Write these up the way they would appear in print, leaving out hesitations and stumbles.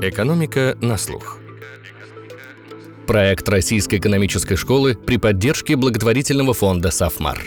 Экономика на слух. Проект Российской экономической школы при поддержке благотворительного фонда «САФМАР».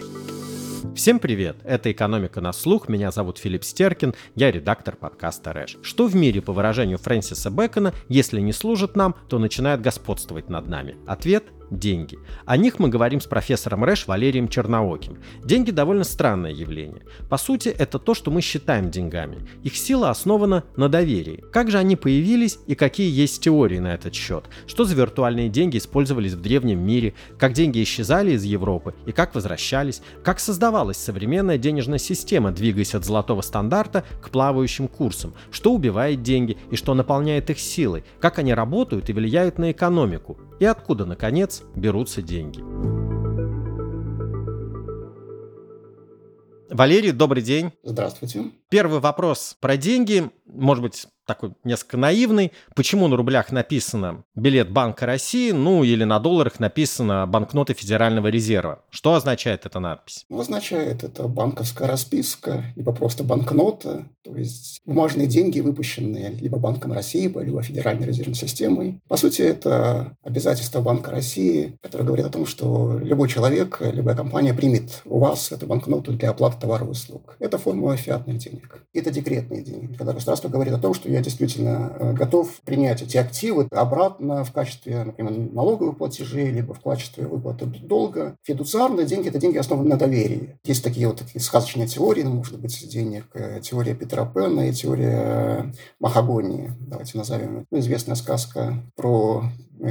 Всем привет! Это «Экономика на слух». Меня зовут Филипп Стеркин, я редактор подкаста «РЭШ». Что в мире, по выражению Фрэнсиса Бэкона, если не служит нам, то начинает господствовать над нами? Ответ – деньги. О них мы говорим с профессором РЭШ Валерием Чернооким. Деньги – довольно странное явление. По сути, это то, что мы считаем деньгами. Их сила основана на доверии. Как же они появились и какие есть теории на этот счет? Что за виртуальные деньги использовались в древнем мире? Как деньги исчезали из Европы и как возвращались? Как создавалась современная денежная система, двигаясь от золотого стандарта к плавающим курсам? Что убивает деньги и что наполняет их силой? Как они работают и влияют на экономику? И откуда, наконец, берутся деньги? Валерий, добрый день. Здравствуйте. Первый вопрос про деньги, может быть, такой несколько наивный. Почему на рублях написано «билет Банка России», ну или на долларах написано «банкноты Федерального резерва»? Что означает эта надпись? Означает это банковская расписка, либо просто банкнота, то есть бумажные деньги, выпущенные либо Банком России, либо Федеральной резервной системой. По сути, это обязательство Банка России, которое говорит о том, что любой человек, любая компания примет у вас эту банкноту для оплаты товаров и услуг. Это форма фиатных денег. Это декретные деньги, когда государство говорит о том, что я действительно готов принять эти активы обратно в качестве, например, налоговых платежей, либо в качестве выплаты долга. Фидуциарные деньги – это деньги, основанные на доверии. Есть такие сказочные теории, может быть, денег, теория Петра Пэна и теория Махагони, давайте назовем ее. Известная сказка про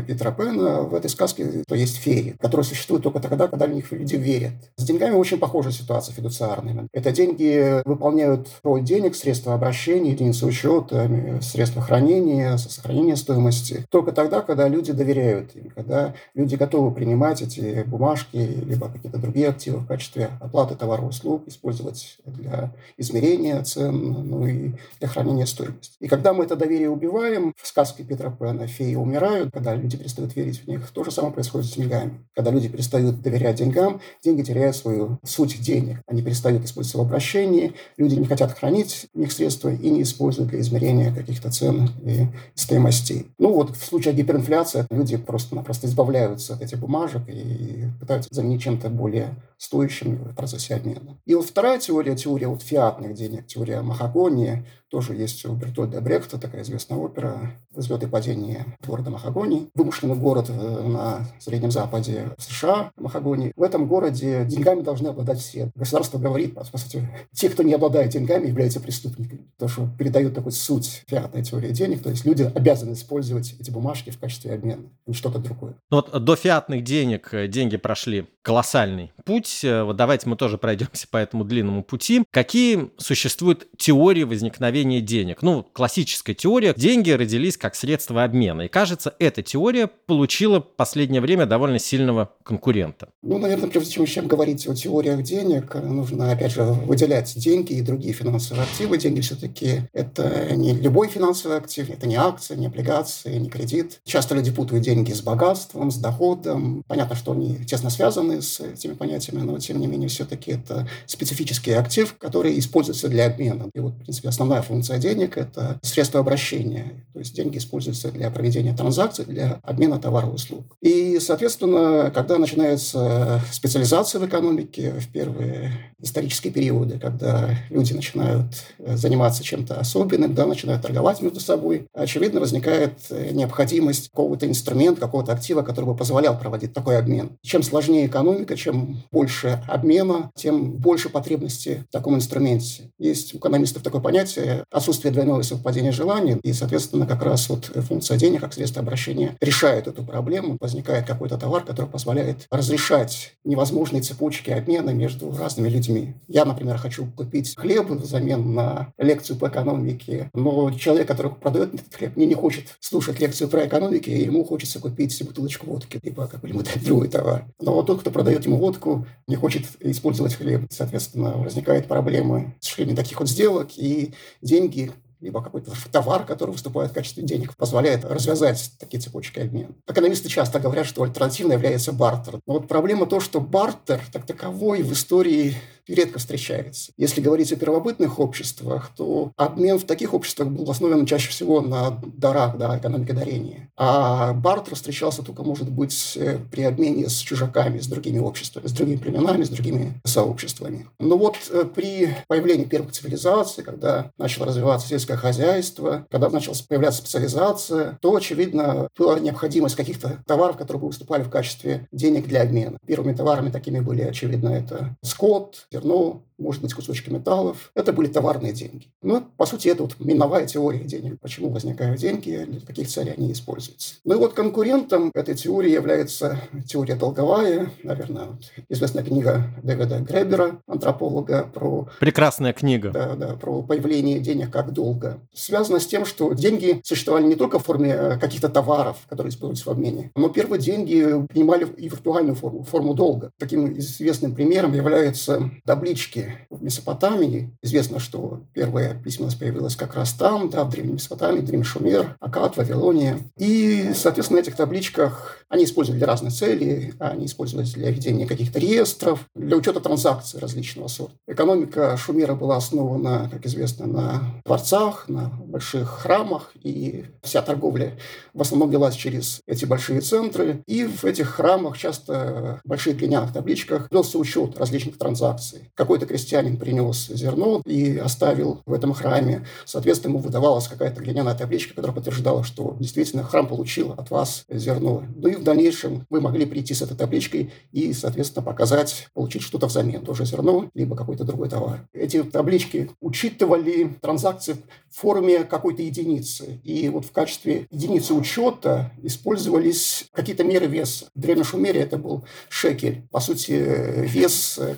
Петра Пэна. В этой сказке то есть феи, которые существуют только тогда, когда в них люди верят. С деньгами очень похожая ситуация фидуциарная. Это деньги выполняют роль денег, средства обращения, единицы учета, средства хранения, сохранения стоимости. Только тогда, когда люди доверяют им, когда люди готовы принимать эти бумажки либо какие-то другие активы в качестве оплаты товаров и услуг, использовать для измерения цен, ну и для хранения стоимости. И когда мы это доверие убиваем, в сказке Петра Пэна феи умирают, когда люди перестают верить в них. То же самое происходит с деньгами. Когда люди перестают доверять деньгам, деньги теряют свою суть денег. Они перестают использоваться в обращении, люди не хотят хранить в них средства и не используют для измерения каких-то цен и стоимостей. Ну вот в случае гиперинфляции люди просто-напросто избавляются от этих бумажек и пытаются заменить чем-то более стоящим в процессе обмена. И вот вторая теория, теория фиатных денег, теория Махагони, тоже есть у Бертольда Брехта, такая известная опера «Взлет и падение города Махагони». Вымышленный город на Среднем Западе США, Махагони. В этом городе деньгами должны обладать все. Государство говорит, по сути, те, кто не обладает деньгами, являются преступниками. То, что передает такую суть фиатной теории денег, то есть люди обязаны использовать эти бумажки в качестве обмена, не что-то другое. Вот до фиатных денег деньги прошли колоссальный путь. Вот давайте мы тоже пройдемся по этому длинному пути. Какие существуют теории возникновения денег? Ну, классическая теория. Деньги родились как средство обмена. И, кажется, эта теория получила в последнее время довольно сильного конкурента. Ну, наверное, прежде чем говорить о теориях денег, нужно, опять же, выделять деньги и другие финансовые активы. Деньги все-таки это не любой финансовый актив, это не акции, не облигации, не кредит. Часто люди путают деньги с богатством, с доходом. Понятно, что они тесно связаны с этими понятиями, но, тем не менее, все-таки это специфический актив, который используется для обмена. И вот, в принципе, основная функция денег – это средство обращения. То есть деньги используются для проведения транзакций, для обмена товаров и услуг. И, соответственно, когда начинается специализация в экономике, в первые исторические периоды, когда люди начинают заниматься чем-то особенным, да, начинают торговать между собой, очевидно, возникает необходимость какого-то инструмента, какого-то актива, который бы позволял проводить такой обмен. Чем сложнее экономика, чем больше обмена, тем больше потребности в таком инструменте. Есть у экономистов такое понятие – отсутствие двойного совпадения желаний, и, соответственно, как раз вот функция денег как средство обращения решает эту проблему. Возникает какой-то товар, который позволяет разрешать невозможные цепочки обмена между разными людьми. Я, например, хочу купить хлеб взамен на лекцию по экономике, но человек, который продает этот хлеб, не хочет слушать лекцию про экономику, и ему хочется купить бутылочку водки, либо какой-нибудь другой товар. Но тот, кто продает ему водку, не хочет использовать хлеб. Соответственно, возникают проблемы с решением таких вот сделок, и деньги либо какой-то товар, который выступает в качестве денег, позволяет развязать такие цепочки обмена. Экономисты часто говорят, что альтернативной является бартер. Но вот проблема то, что бартер, так таковой, в истории редко встречается. Если говорить о первобытных обществах, то обмен в таких обществах был основан чаще всего на дарах, экономике дарения. А бартер встречался только, может быть, при обмене с чужаками, с другими обществами, с другими племенами, с другими сообществами. Но вот при появлении первых цивилизаций, когда начало развиваться сельское хозяйство, когда начала появляться специализация, то, очевидно, была необходимость каких-то товаров, которые бы выступали в качестве денег для обмена. Первыми товарами такими были, очевидно, это скот, зерно, может быть, кусочки металлов. Это были товарные деньги. Но, по сути, это вот миновая теория денег. Почему возникают деньги, для каких целей они используются. Ну и вот конкурентом этой теории является теория долговая. Наверное, известная книга Дэвида Гребера, антрополога, про... Прекрасная книга. Да, про появление денег как долга. Связано с тем, что деньги существовали не только в форме каких-то товаров, которые используются в обмене, но первые деньги принимали и виртуальную форму, форму долга. Таким известным примером являются таблички в Месопотамии. Известно, что первая письменность появилась как раз там, в Древней Месопотамии, Древний Шумер, Акад, Вавилония. И, соответственно, на этих табличках они использовали для разных целей, они использовались для ведения каких-то реестров, для учета транзакций различного сорта. Экономика Шумера была основана, как известно, на дворцах, на больших храмах, и вся торговля в основном велась через эти большие центры. И в этих храмах, часто в больших глиняных табличках, велся учет различных транзакций. Какой-то крестьянин принес зерно и оставил в этом храме. Соответственно, ему выдавалась какая-то глиняная табличка, которая подтверждала, что действительно храм получил от вас зерно. Ну и в дальнейшем вы могли прийти с этой табличкой и, соответственно, показать, получить что-то взамен. Тоже зерно, либо какой-то другой товар. Эти таблички учитывали транзакции в форме какой-то единицы. И вот в качестве единицы учета использовались какие-то меры веса. В Древнем Шумере это был шекель. По сути,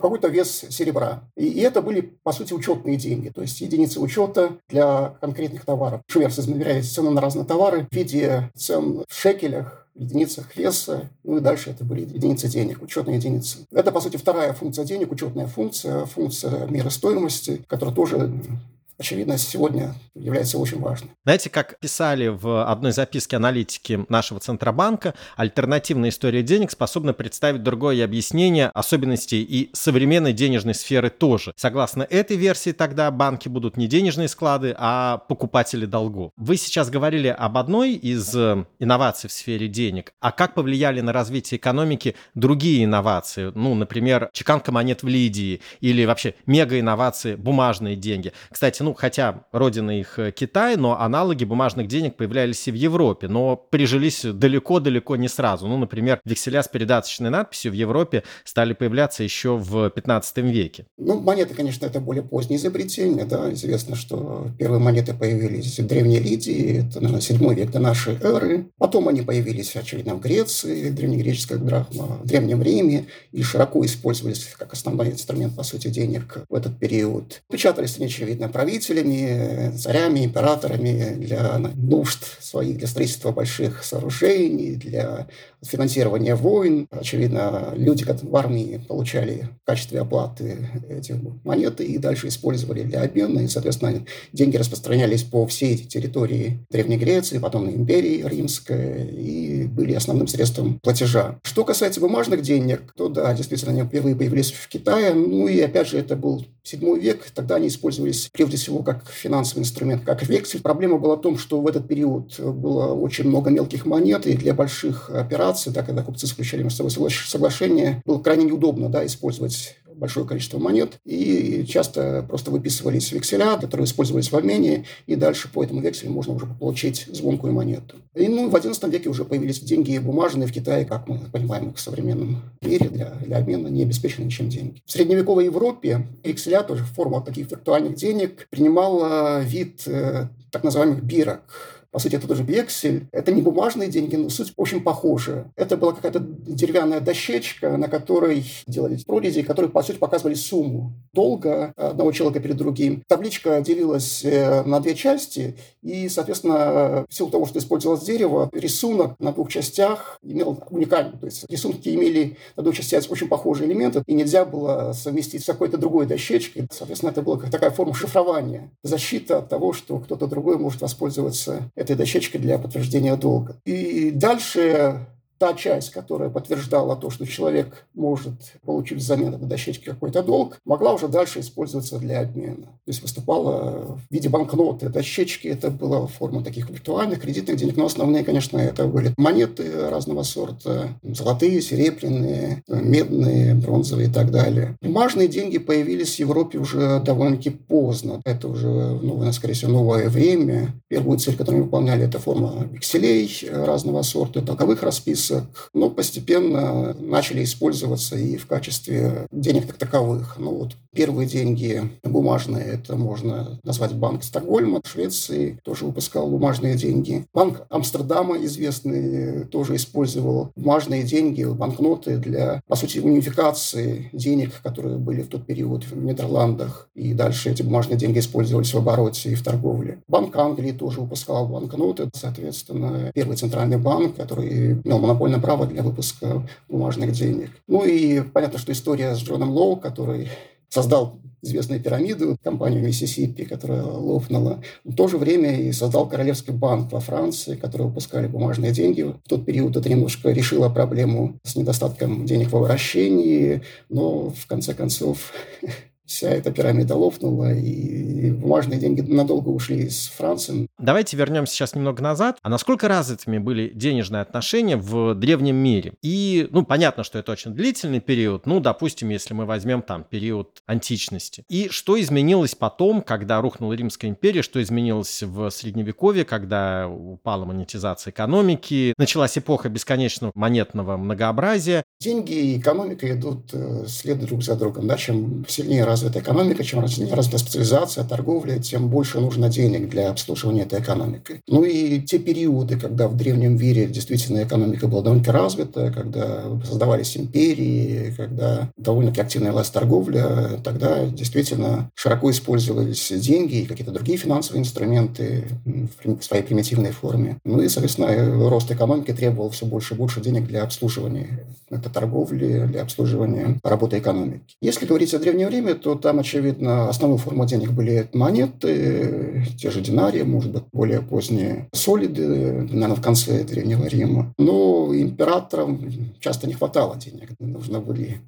какой-то вес серебра. И это были, по сути, учетные деньги, то есть единицы учета для конкретных товаров. Шумерцы измеряли цены на разные товары в виде цен в шекелях, единицах веса, ну и дальше это были единицы денег, учетные единицы. Это, по сути, вторая функция денег, учетная функция, функция меры стоимости, которая тоже... очевидно, сегодня является очень важным. Знаете, как писали в одной записке аналитики нашего Центробанка, альтернативная история денег способна представить другое объяснение особенностей и современной денежной сферы тоже. Согласно этой версии, тогда банки будут не денежные склады, а покупатели долгов. Вы сейчас говорили об одной из инноваций в сфере денег. А как повлияли на развитие экономики другие инновации? Ну, например, чеканка монет в Лидии или вообще мега-инновации бумажные деньги. Кстати, хотя родина их Китай, но аналоги бумажных денег появлялись и в Европе, но прижились далеко-далеко не сразу. Например, векселя с передаточной надписью в Европе стали появляться еще в 15 веке. Монеты, конечно, это более позднее изобретение. Да? Известно, что первые монеты появились в Древней Лидии, это, наверное, 7 век до нашей эры. Потом они появились, очевидно, в Греции, древнегреческая драхма, в Древнем Риме, и широко использовались как основной инструмент, по сути, денег в этот период. Печатались они, очевидно, правителями, царями, императорами для нужд своих, для строительства больших сооружений, для финансирования войн. Очевидно, люди в армии получали в качестве оплаты эти монеты и дальше использовали для обмена. И, соответственно, деньги распространялись по всей территории Древней Греции, потом империи Римской, и были основным средством платежа. Что касается бумажных денег, то да, действительно, они впервые появились в Китае. Ну и опять же, это был 7 век, тогда они использовались прежде всего как финансовый инструмент, как вексель. Проблема была в том, что в этот период было очень много мелких монет, и для больших операций, когда купцы заключали между собой соглашение, было крайне неудобно использовать большое количество монет, и часто просто выписывались векселя, которые использовались в обмене, и дальше по этому векселю можно уже получить звонкую монету. И в XI веке уже появились деньги бумажные в Китае, как мы понимаем их в современном мире, для обмена не обеспечены ничем деньги. В средневековой Европе векселя, тоже форма таких виртуальных денег, принимала вид так называемых бирок. по сути, это тоже вексель. Это не бумажные деньги, но суть, в общем, похожа. Это была какая-то деревянная дощечка, на которой делались прорези, которые, по сути, показывали сумму долга одного человека перед другим. Табличка делилась на две части, и, соответственно, в силу того, что использовалось дерево, рисунок на двух частях имел уникальный. То есть рисунки имели на двух частях очень похожие элементы, и нельзя было совместить с какой-то другой дощечкой. Соответственно, это была такая форма шифрования, защита от того, что кто-то другой может воспользоваться этой дощечкой для подтверждения долга. И дальше та часть, которая подтверждала то, что человек может получить взамен этой дощечки какой-то долг, могла уже дальше использоваться для обмена. То есть выступала в виде банкноты, дощечки. Это была форма таких виртуальных кредитных денег. Но основные, конечно, это были монеты разного сорта. Золотые, серебряные, медные, бронзовые и так далее. Бумажные деньги появились в Европе уже довольно-таки поздно. Это уже, скорее всего, новое время. Первую цель, которую выполняли, это форма векселей разного сорта, долговых расписок. Но постепенно начали использоваться и в качестве денег как таковых. Первые деньги бумажные, это можно назвать Банк Стокгольма, Швеции тоже выпускал бумажные деньги. Банк Амстердама известный тоже использовал бумажные деньги, банкноты для, по сути, унификации денег, которые были в тот период в Нидерландах. И дальше эти бумажные деньги использовались в обороте и в торговле. Банк Англии тоже выпускал банкноты. Соответственно, первый центральный банк, который имел монопольное право для выпуска бумажных денег. И понятно, что история с Джоном Лоу, который создал известную пирамиду, компанию в Миссисипи, которая лопнула. В то же время и создал Королевский банк во Франции, который выпускали бумажные деньги. В тот период это немножко решило проблему с недостатком денег в обращении, но в конце концов вся эта пирамида лопнула, и бумажные деньги надолго ушли из Франции. Давайте вернемся сейчас немного назад. А насколько развитыми были денежные отношения в древнем мире? И, понятно, что это очень длительный период. Допустим, если мы возьмем период античности. И что изменилось потом, когда рухнула Римская империя? Что изменилось в Средневековье, когда упала монетизация экономики? Началась эпоха бесконечного монетного многообразия. Деньги и экономика идут следом друг за другом. Да? Чем сильнее развита экономика, чем сильнее развита специализация, торговля, тем больше нужно денег для обслуживания этой экономики. И те периоды, когда в древнем мире действительно экономика была довольно-таки развита, когда создавались империи, когда довольно-таки активная была торговля, тогда действительно широко использовались деньги и какие-то другие финансовые инструменты в своей примитивной форме. Соответственно, рост экономики требовал все больше и больше денег для обслуживания этой торговли, для обслуживания работы экономики. Если говорить о древнем Риме, то там, очевидно, основной формой денег были монеты, те же динарии, может быть, более поздние солиды, наверное, в конце Древнего Рима. Но императорам часто не хватало денег. Нужно были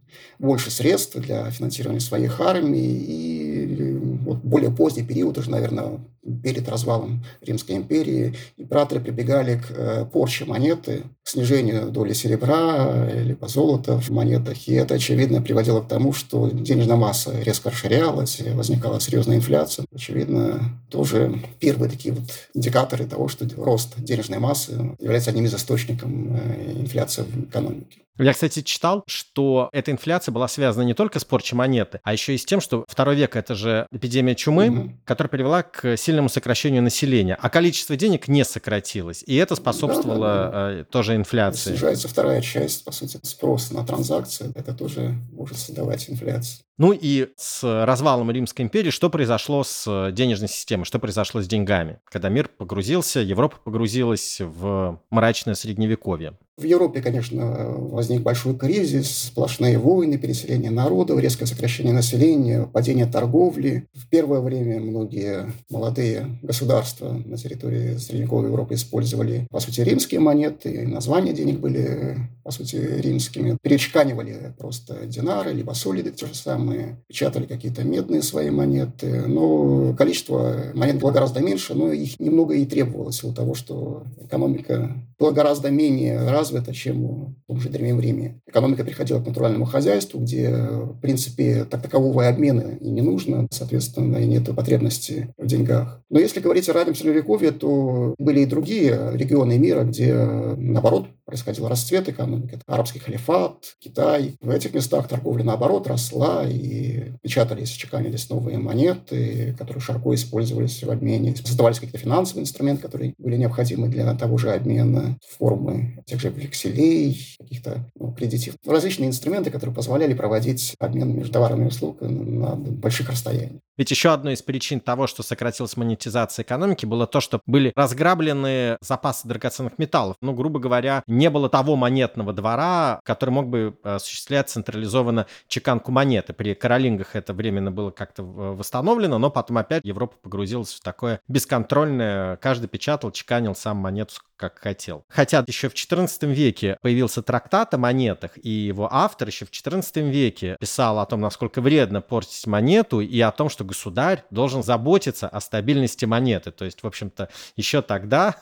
больше средств для финансирования своих армий. И более поздний период, уже, наверное, перед развалом Римской империи, императоры прибегали к порче монеты, к снижению доли серебра либо золота в монетах. И это, очевидно, приводило к тому, что денежная масса резко расширялась, возникала серьезная инфляция. Очевидно, тоже первые такие индикаторы того, что рост денежной массы является одним из источников инфляции в экономике. Я, кстати, читал, что эта инфляция была связана не только с порчей монеты, а еще и с тем, что второй век — это же эпидемия чумы, которая привела к сильному сокращению населения, а количество денег не сократилось, и это способствовало тоже инфляции. Снижается вторая часть, по сути, спрос на транзакции, это тоже может создавать инфляцию. И с развалом Римской империи что произошло с денежной системой, что произошло с деньгами, когда мир погрузился, Европа погрузилась в мрачное Средневековье? В Европе, конечно, возник большой кризис, сплошные войны, переселение народов, резкое сокращение населения, падение торговли. В первое время многие молодые государства на территории Средневековой Европы использовали, по сути, римские монеты, названия денег были, по сути, римскими. Перечеканивали просто динары, либо солиды, те же самые, печатали какие-то медные свои монеты. Но количество монет было гораздо меньше, но их немного и требовалось в силу того, что экономика была гораздо менее развита, чем в том же Древнем Риме. Экономика переходила к натуральному хозяйству, где, в принципе, такового и обмена и не нужно, соответственно, и нет потребности в деньгах. Но если говорить о раннем Средневековье, то были и другие регионы мира, где, наоборот, происходил расцвет экономики. Арабский халифат, Китай. В этих местах торговля, наоборот, росла, и печатались, чеканились новые монеты, которые широко использовались в обмене. Создавались какие-то финансовые инструменты, которые были необходимы для того же обмена, формы тех же векселей, каких-то кредитов. Различные инструменты, которые позволяли проводить обмен между товарами и услугами на больших расстояниях. Ведь еще одной из причин того, что сократилась монетизация экономики, было то, что были разграблены запасы драгоценных металлов. Ну, грубо говоря, не было того монетного двора, который мог бы осуществлять централизованно чеканку монеты. При каролингах это временно было как-то восстановлено, но потом опять Европа погрузилась в такое бесконтрольное. Каждый печатал, чеканил сам монету, как хотел. Хотя еще в XIV веке появился трактат о монетах, и его автор еще в XIV веке писал о том, насколько вредно портить монету, и о том, что государь должен заботиться о стабильности монеты. То есть, в общем-то, еще тогда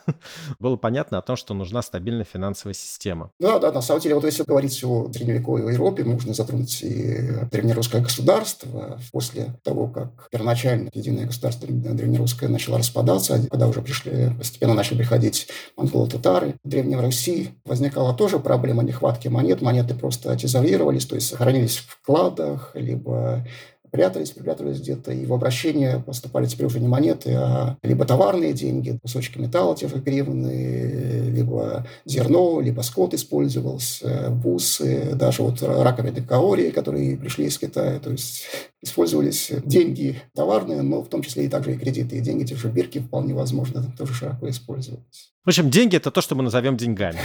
было понятно о том, что нужна стабильная финансовая система. Да, на самом деле, если говорить о средневековой Европе, можно затронуть и древнерусское государство. После того, как первоначально единое государство древнерусское начало распадаться, когда уже постепенно начали приходить англо-татары, в Древней Руси возникала тоже проблема нехватки монет. Монеты просто тезавировались, то есть хранились в кладах, либо прятались где-то, и в обращение поступали теперь уже не монеты, а либо товарные деньги, кусочки металла, те же гривны, либо зерно, либо скот использовался, бусы, даже раковины каори, которые пришли из Китая, то есть использовались деньги товарные, но в том числе и также и кредиты, и деньги, те же бирки, вполне возможно, тоже широко использовались. В общем, деньги – это то, что мы назовем деньгами.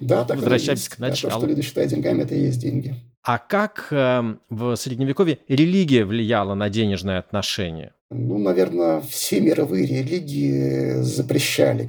Да, так возвращаемся к началу. То, что люди считают деньгами, это и есть деньги. А как в Средневековье религия влияла на денежные отношения? Наверное, все мировые религии запрещали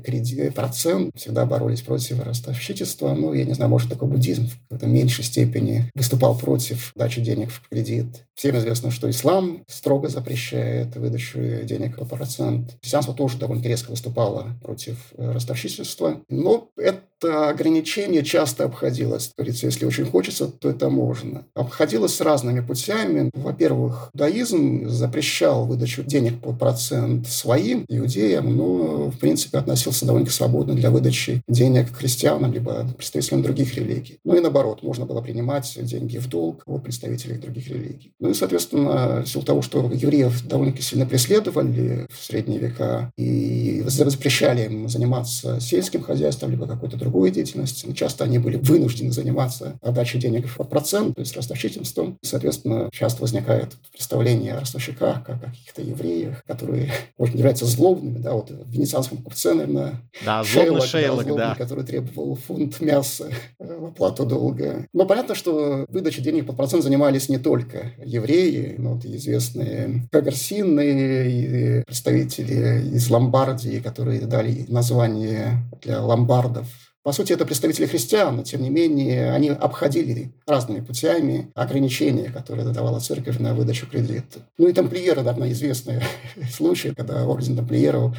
процент, всегда боролись против ростовщичества. Я не знаю, может, такой буддизм в меньшей степени выступал против дачи денег в кредит. Всем известно, что ислам строго запрещает выдачу денег по процент. Христианство тоже довольно резко выступало против ростовщичества, но это ограничение часто обходилось. Говорится, если очень хочется, то это можно. Обходилось разными путями. Во-первых, иудаизм запрещал выдачу денег под процент своим иудеям, но, в принципе, относился довольно свободно для выдачи денег христианам либо представителям других религий. И наоборот, можно было принимать деньги в долг у представителей других религий. И, соответственно, в силу того, что евреев довольно сильно преследовали в средние века и запрещали им заниматься сельским хозяйством либо какой-то другой деятельностью, часто они были вынуждены заниматься отдачей денег под процент, то есть ростовщичеством. Соответственно, часто возникает представление о ростовщиках как о каких-то евреях, которые, может, являются злобными, в венецианском купце, наверное, Шейлок, который требовал фунт мяса в оплату долга. Но понятно, что выдачей денег под процент занимались не только евреи, известные кагарсины, представители из Ломбардии, которые дали название для ломбардов. По сути, это представители христиан, но, тем не менее, они обходили разными путями ограничения, которые давала церковь на выдачу кредита. И тамплиеры, одна известная случай, когда орден тамплиеров,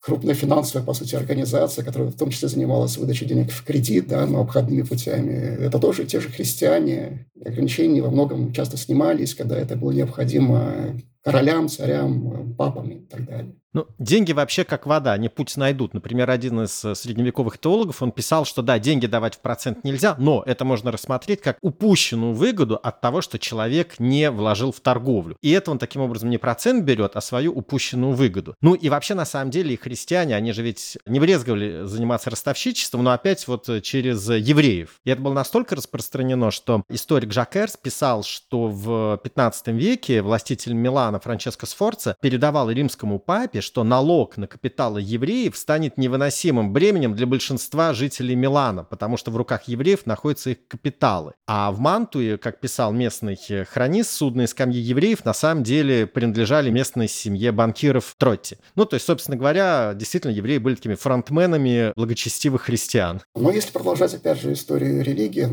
крупная финансовая, по сути, организация, которая в том числе занималась выдачей денег в кредит, но обходными путями. Это тоже те же христиане. Ограничения во многом часто снимались, когда это было необходимо королям, царям, папам и так далее. Деньги вообще как вода, они путь найдут. Например, один из средневековых теологов, он писал, что деньги давать в процент нельзя, но это можно рассмотреть как упущенную выгоду от того, что человек не вложил в торговлю. И это он таким образом не процент берет, а свою упущенную выгоду. И вообще, на самом деле, и христиане, они же ведь не брезговали заниматься ростовщичеством, но опять через евреев. И это было настолько распространено, что историк Жакерс писал, что в 15 веке властитель Милана Франческо Сфорца передавал римскому папе, что налог на капиталы евреев станет невыносимым бременем для большинства жителей Милана, потому что в руках евреев находятся их капиталы. А в Мантуе, как писал местный хронист, судные скамьи евреев на самом деле принадлежали местной семье банкиров Тротти. Собственно говоря, действительно, евреи были такими фронтменами благочестивых христиан. Если продолжать, опять же, историю религии,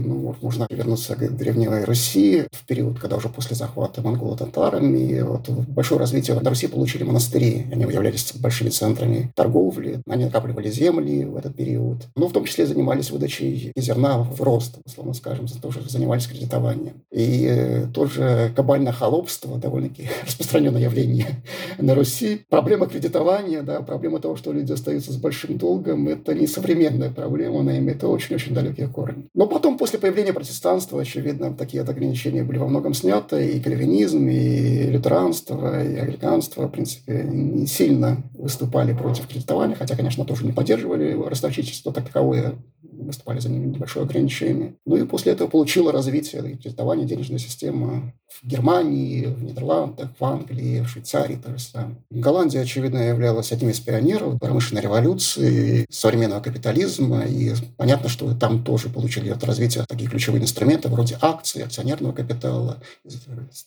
можно вернуться к Древней Руси в период, когда уже после захвата монголо-татарами Большое развитие на Руси получили монастыри. Они являлись большими центрами торговли, они накапливали земли в этот период. Но в том числе занимались выдачей зерна в рост, условно скажем, тоже занимались кредитованием. И тоже кабальное холопство, довольно-таки распространенное явление на Руси. Проблема кредитования, да, проблема того, что люди остаются с большим долгом, это не современная проблема, она имеет очень-очень далекие корни. Но потом, после появления протестанства, очевидно, такие ограничения были во многом сняты, и кальвинизм, и лютеранство, и англиканство, в принципе, не сильно выступали против кредитования, хотя, конечно, тоже не поддерживали ростовщичество так таковое, выступали за небольшое ограничение. Ну и после этого получило развитие кредитования денежной системы в Германии, в Нидерландах, в Англии, в Швейцарии, то же самое. Голландия, очевидно, являлась одним из пионеров промышленной революции, современного капитализма, и понятно, что там тоже получили от развития такие ключевые инструменты вроде акций, акционерного капитала,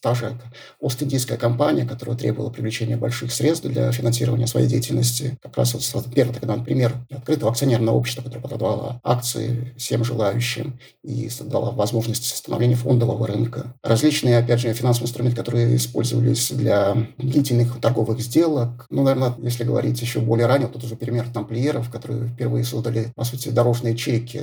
та же Ост-Индийская компания, которая требовала привлечения больших средств для финансирования своей деятельности. Как раз вот первый такой пример открытого акционерного общества, которое продавало акции всем желающим и создала возможность становления фондового рынка. Различные, опять же, финансовые инструменты, которые использовались для длительных торговых сделок. Ну, наверное, если говорить еще более ранее, тут уже пример тамплиеров, которые впервые создали, по сути, дорожные чеки.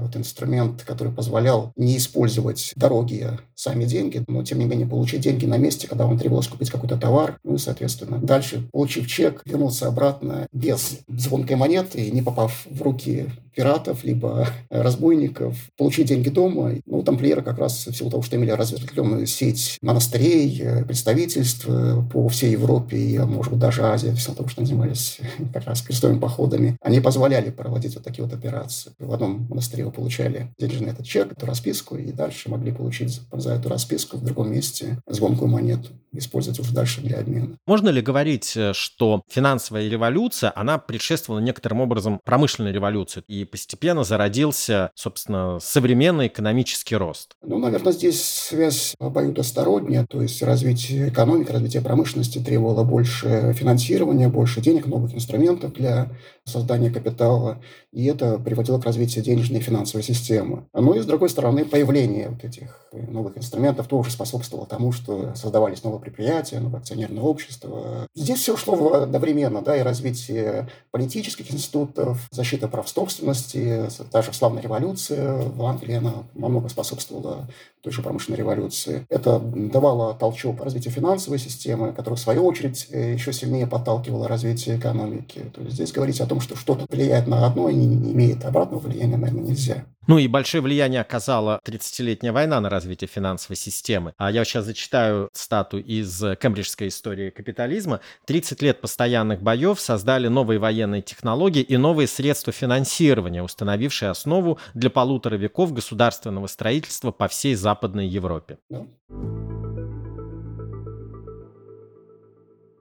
Вот инструмент, который позволял не использовать дорогие сами деньги, но, тем не менее, получить деньги на месте, когда вам требовалось купить какой-то товар. Ну и, соответственно, дальше, получив чек, вернуться обратно без звонкой монеты и не попав в руки пиратов, либо разбойников, получить деньги дома. Ну, тамплиеры как раз в силу того, что имели разветвленную сеть монастырей, представительств по всей Европе и, может быть, даже Азии, в силу того, что они занимались как раз крестовыми походами, они позволяли проводить вот такие вот операции. В одном монастыре вы получали денежный этот чек, эту расписку, и дальше могли получить за эту расписку в другом месте звонкую монету, использовать уже дальше для обмена. Можно ли говорить, что финансовая революция, она предшествовала некоторым образом промышленной революции, и постепенно зародился, собственно, современный экономический рост? Ну, наверное, здесь связь обоюдосторонняя, то есть развитие экономики, развитие промышленности требовало больше финансирования, больше денег, новых инструментов для создания капитала, и это приводило к развитию денежной и финансовой системы. Ну и, с другой стороны, появление вот этих новых инструментов тоже способствовало тому, что создавались новые предприятия, новое акционерное общество. Здесь все шло одновременно, да, и развитие политических институтов, защита прав собственности, даже славная революция в Англии, она намного способствовала той же промышленной революции. Это давало толчок развитию финансовой системы, которая, в свою очередь, еще сильнее подталкивала развитие экономики. То есть здесь говорить о том, что что-то влияет на одно и не имеет обратного влияния, наверное, нельзя. Ну и большое влияние оказала 30-летняя война на развитие финансовой системы. А я сейчас зачитаю цитату из Кембриджской истории капитализма. 30 лет постоянных боев создали новые военные технологии и новые средства финансирования, установившие основу для 1,5 веков государственного строительства по всей Западной Европе.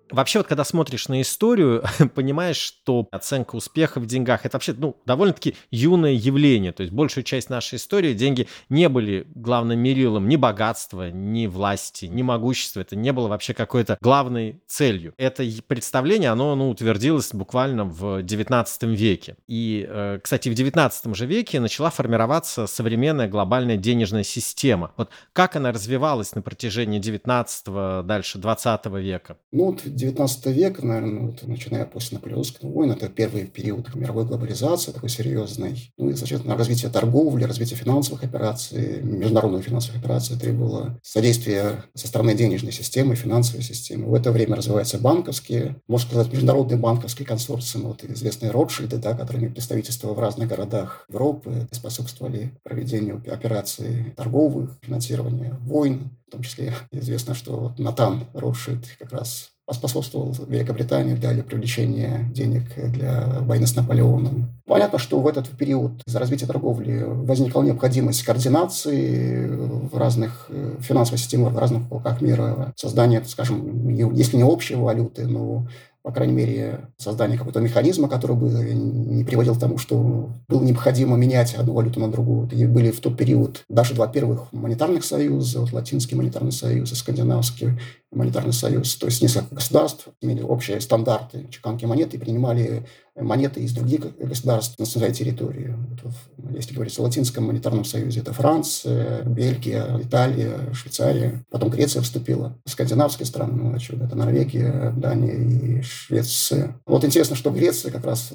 Вообще, вот когда смотришь на историю, понимаешь, что оценка успеха в деньгах — это вообще, ну, довольно-таки юное явление. То есть большую часть нашей истории деньги не были главным мерилом ни богатства, ни власти, ни могущества. Это не было вообще какой-то главной целью. Это представление, оно, ну, утвердилось буквально в XIX веке. И, кстати, в XIX же веке начала формироваться современная глобальная денежная система. Вот как она развивалась на протяжении XIX, дальше XX века? Ну, 19 век, наверное, вот, начиная после Наполеонского войны, это первый период мировой глобализации, такой серьезный. Ну и, соответственно, развитие торговли, развитие финансовых операций, международных финансовых операций требовало содействия со стороны денежной системы, финансовой системы. В это время развиваются банковские, можно сказать, международные банковские консорциумы, вот известные Ротшильды, да, которые имеют представительство в разных городах Европы, способствовали проведению операций торговых, финансирования войн. В том числе известно, что Натан Ротшильд как раз поспособствовал Великобритании для привлечения денег для войны с Наполеоном. Понятно, что в этот период из-за развития торговли возникла необходимость координации в разных финансовых системах, в разных уголках мира, создания, скажем, если не общей валюты, но, по крайней мере, создание какого-то механизма, который бы не приводил к тому, что было необходимо менять одну валюту на другую. И были в тот период даже два первых монетарных союза, вот Латинский монетарный союз и Скандинавский монетарный союз. То есть несколько государств имели общие стандарты чеканки монет и принимали монеты из других государств на своей территории. Вот Если говорить о Латинском монетарном союзе, это Франция, Бельгия, Италия, Швейцария. Потом Греция вступила. Скандинавские страны, отсюда это Норвегия, Дания и Швеция. Вот интересно, что Греция как раз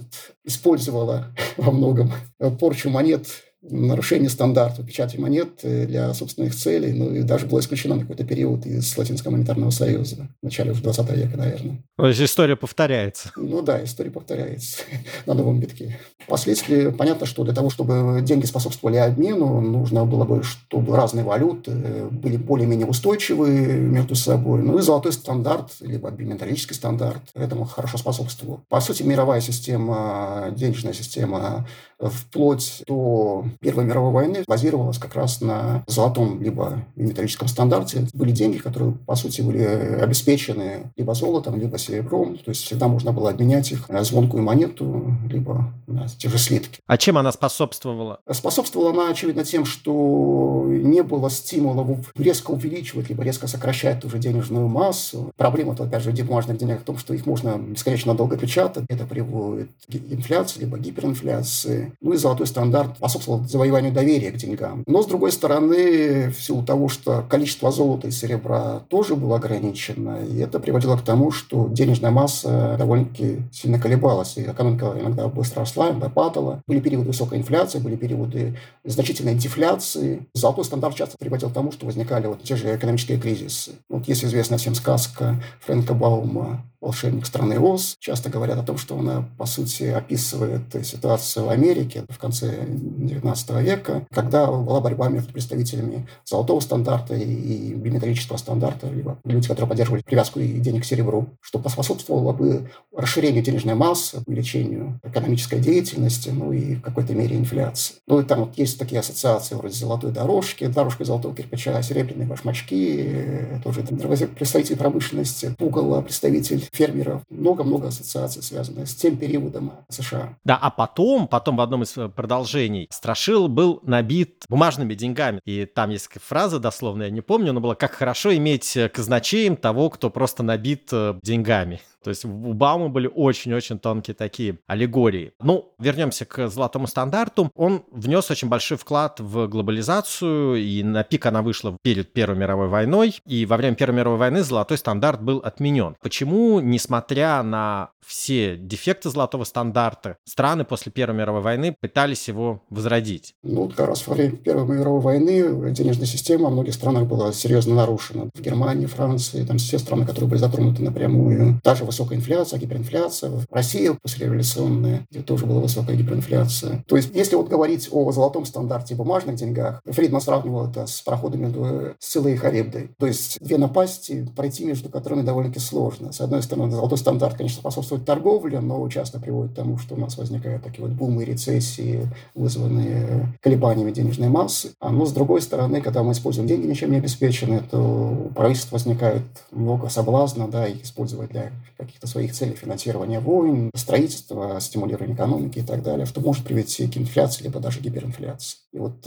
использовала во многом порчу монет, нарушение стандарта печати монет для собственных целей, ну и даже было исключено на какой-то период из Латинского монетарного союза, в начале 20 века, наверное. То есть история повторяется. Ну да, история повторяется на новом битке. Впоследствии понятно, что для того, чтобы деньги способствовали обмену, нужно было бы, чтобы разные валюты были более-менее устойчивы между собой. Ну и золотой стандарт, либо биметаллический стандарт, этому хорошо способствовал. По сути, мировая система, денежная система, вплоть до Первой мировой войны базировалась как раз на золотом либо металлическом стандарте. Были деньги, которые, по сути, были обеспечены либо золотом, либо серебром. То есть всегда можно было обменять их на звонкую монету, либо на те же слитки. А чем она способствовала? Способствовала она, очевидно, тем, что не было стимулов резко увеличивать, либо резко сокращать ту же денежную массу. Проблема-то, опять же, в бумажных деньгах в том, что их можно бесконечно долго печатать. Это приводит к инфляции, либо гиперинфляции. Ну и золотой стандарт способствовал завоеванию доверия к деньгам. Но, с другой стороны, в силу того, что количество золота и серебра тоже было ограничено, и это приводило к тому, что денежная масса довольно-таки сильно колебалась, и экономика иногда быстро росла, иногда падала. Были периоды высокой инфляции, были периоды значительной дефляции. Золотой стандарт часто приводил к тому, что возникали вот те же экономические кризисы. Вот есть известная всем сказка Фрэнка Баума «Волшебник страны Оз». Часто говорят о том, что она, по сути, описывает ситуацию в Америке в конце XIX века, когда была борьба между представителями золотого стандарта и биметаллического стандарта, либо люди, которые поддерживали привязку денег к серебру, что поспособствовало бы расширению денежной массы, увеличению экономической деятельности, ну и в какой-то мере инфляции. Ну и там вот есть такие ассоциации вроде золотой дорожки, дорожки золотого кирпича, серебряные башмачки, тоже там представитель промышленности, пугало, представитель фермеров. Много-много ассоциаций, связанных с тем периодом США. Да, а потом в одном из продолжений страшил был набит бумажными деньгами. И там есть фраза дословная, я не помню, но была «Как хорошо иметь казначеем того, кто просто набит деньгами». То есть у Баума были очень-очень тонкие такие аллегории. Ну, вернемся к золотому стандарту. Он внес очень большой вклад в глобализацию, и на пик она вышла перед Первой мировой войной, и во время Первой мировой войны золотой стандарт был отменен. Почему, несмотря на все дефекты золотого стандарта, страны после Первой мировой войны пытались его возродить? Ну, как раз во время Первой мировой войны денежная система во многих странах была серьезно нарушена. В Германии, Франции, там все страны, которые были затронуты напрямую, даже высокая инфляция, гиперинфляция. В России послереволюционная, где тоже была высокая гиперинфляция. То есть, если вот говорить о золотом стандарте и бумажных деньгах, Фридман сравнивал это с проходом между Сциллой и Харибдой. То есть, две напасти, пройти между которыми довольно-таки сложно. С одной стороны, золотой стандарт, конечно, способствует торговле, но часто приводит к тому, что у нас возникают такие вот бумы и рецессии, вызванные колебаниями денежной массы. Но, с другой стороны, когда мы используем деньги, ничем не обеспечены, то у правительства возникает много соблазна, да, их использовать для каких-то своих целей финансирования войн, строительства, стимулирования экономики и так далее, что может привести к инфляции, либо даже гиперинфляции. И вот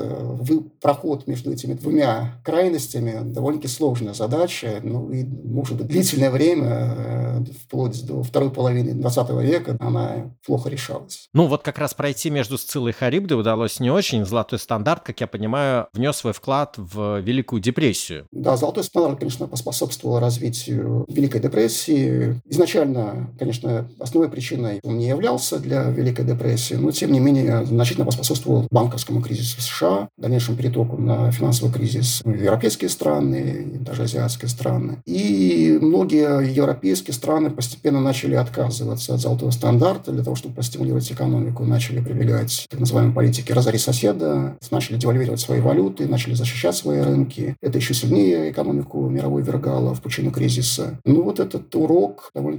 проход между этими двумя крайностями довольно-таки сложная задача, ну и, может быть, длительное время, вплоть до второй половины 20 века, она плохо решалась. Ну вот как раз пройти между Сциллой и Харибдой удалось не очень. Золотой стандарт, как я понимаю, внес свой вклад в Великую депрессию. Да, золотой стандарт, конечно, поспособствовал развитию Великой депрессии. Изначально, конечно, основной причиной он не являлся для Великой депрессии, но, тем не менее, значительно поспособствовал банковскому кризису США, дальнейшему перетоку на финансовый кризис в европейские страны, даже азиатские страны. И многие европейские страны постепенно начали отказываться от золотого стандарта для того, чтобы простимулировать экономику, начали прибегать к так называемой политике «разори соседа», начали девальвировать свои валюты, начали защищать свои рынки. Это еще сильнее экономику мировой вергало в пучину кризиса. Ну вот этот урок довольно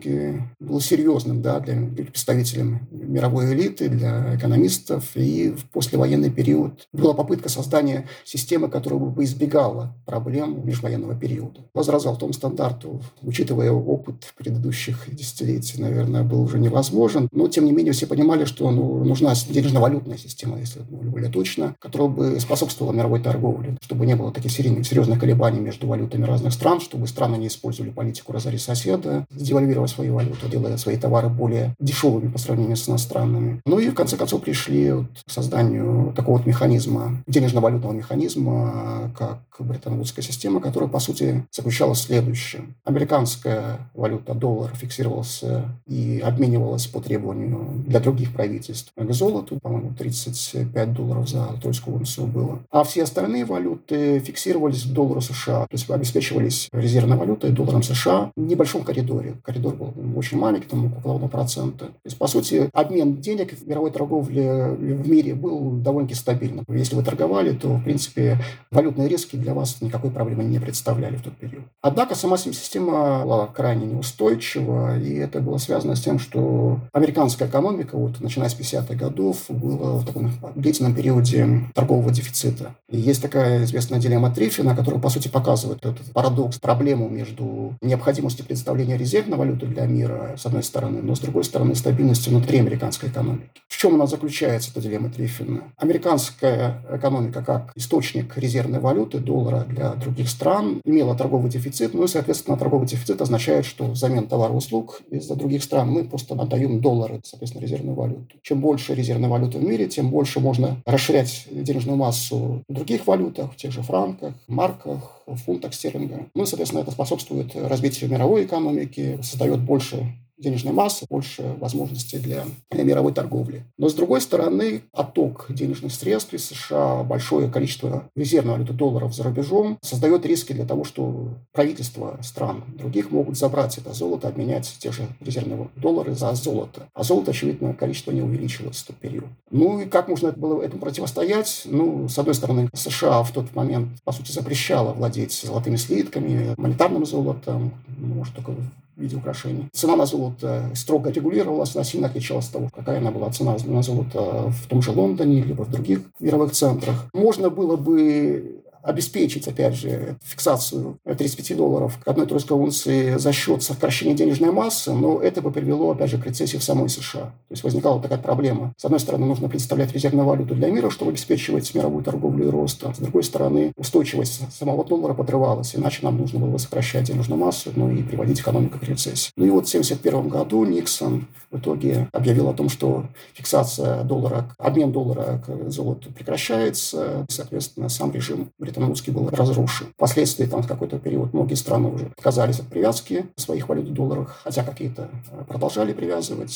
был серьезным, да, для представителей мировой элиты, для экономистов. И в послевоенный период была попытка создания системы, которая бы избегала проблем межвоенного периода. Возврат к золотому стандарту, учитывая опыт предыдущих десятилетий, наверное, был уже невозможен. Но, тем не менее, все понимали, что нужна денежно-валютная система, если более точно, которая бы способствовала мировой торговле, чтобы не было таких серьезных колебаний между валютами разных стран, чтобы страны не использовали политику «разори соседа», девальвировали формируя свою валюту, делая свои товары более дешевыми по сравнению с иностранными. Ну и в конце концов пришли к созданию такого вот механизма, денежно-валютного механизма, как бреттон-вудская система, которая, по сути, заключалась в следующем. Американская валюта, доллар, фиксировался и обменивалась по требованию для других правительств к золоту, по-моему, $35 за тройскую унцию было. А все остальные валюты фиксировались в доллару США, то есть обеспечивались резервной валютой, долларом США в небольшом коридоре. Коридор был очень маленький, там около 1%. То есть, по сути, обмен денег в мировой торговле в мире был довольно-таки стабильным. Если вы торговали, то, в принципе, валютные риски для вас никакой проблемы не представляли в тот период. Однако сама система была крайне неустойчива, и это было связано с тем, что американская экономика, начиная с 50-х годов, была в таком длительном периоде торгового дефицита. И есть такая известная дилемма Триффина, которая, по сути, показывает этот парадокс, проблему между необходимостью представления резервной валюты для мира, с одной стороны, но с другой стороны, стабильностью внутри американской экономики. В чем она заключается, эта дилемма Триффина? Американская экономика как источник резервной валюты, доллара для других стран, имела торговый дефицит, ну и, соответственно, торговый дефицит означает, что взамен товаров и услуг из-за других стран мы просто отдаем доллары, соответственно, резервную валюту. Чем больше резервной валюты в мире, тем больше можно расширять денежную массу в других валютах, в тех же франках, марках, фунтах стерлинга. Ну и, соответственно, это способствует развитию мировой экономики, создает больше денежной массы, больше возможностей для мировой торговли. Но, с другой стороны, отток денежных средств из США, большое количество резервной валюты долларов за рубежом создает риски для того, что правительства стран других могут забрать это золото, обменять те же резервные доллары за золото. А золото, очевидно, количество не увеличилось в тот период. Ну и как можно было этому противостоять? Ну, с одной стороны, США в тот момент, по сути, запрещала владеть золотыми слитками, монетарным золотом, может, только в виде украшений. Цена на золото строго регулировалась, она сильно отличалась от того, какая она была цена на золото в том же Лондоне, либо в других мировых центрах. Можно было бы обеспечить, опять же, фиксацию $35 к одной тройской унции за счет сокращения денежной массы, но это бы привело, опять же, к рецессии в самой США. То есть возникала такая проблема. С одной стороны, нужно представлять резервную валюту для мира, чтобы обеспечивать мировую торговлю и рост. С другой стороны, устойчивость самого доллара подрывалась, иначе нам нужно было сокращать денежную массу, ну и приводить экономику к рецессии. Ну и вот в 1971 году Никсон в итоге объявил о том, что фиксация доллара, обмен доллара к золоту прекращается, и, соответственно, сам режим бреттон-вудский был разрушен. Впоследствии, там, в какой-то период, многие страны уже отказались от привязки своих валют в долларах, хотя какие-то продолжали привязывать.